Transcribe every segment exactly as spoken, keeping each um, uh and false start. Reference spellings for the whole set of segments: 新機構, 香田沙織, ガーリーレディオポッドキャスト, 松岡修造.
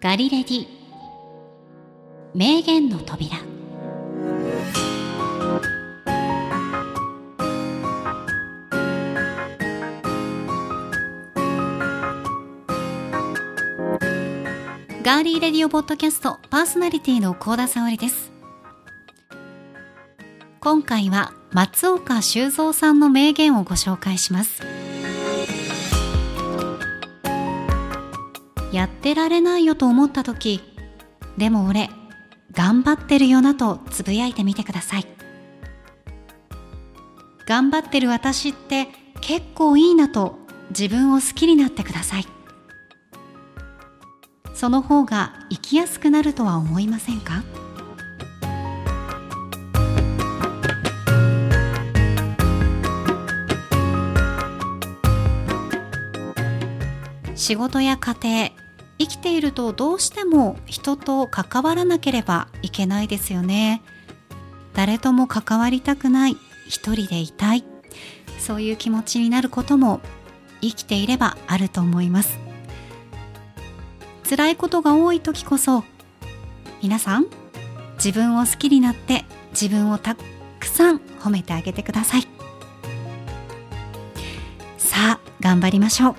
ガリレディ名言の扉。ガーリーレディオポッドキャストパーソナリティの香田沙織です。今回は松岡修造さんの名言をご紹介します。やってられないよと思った時、でも俺頑張ってるよなとつぶやいてみてください。頑張ってる私って結構いいなと自分を好きになってください。その方が生きやすくなるとは思いませんか？仕事や家庭、生きているとどうしても人と関わらなければいけないですよね。誰とも関わりたくない、一人でいたい、そういう気持ちになることも生きていればあると思います。辛いことが多い時こそ、皆さん自分を好きになって自分をたくさん褒めてあげてください。さあ頑張りましょう。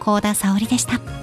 香田沙織でした。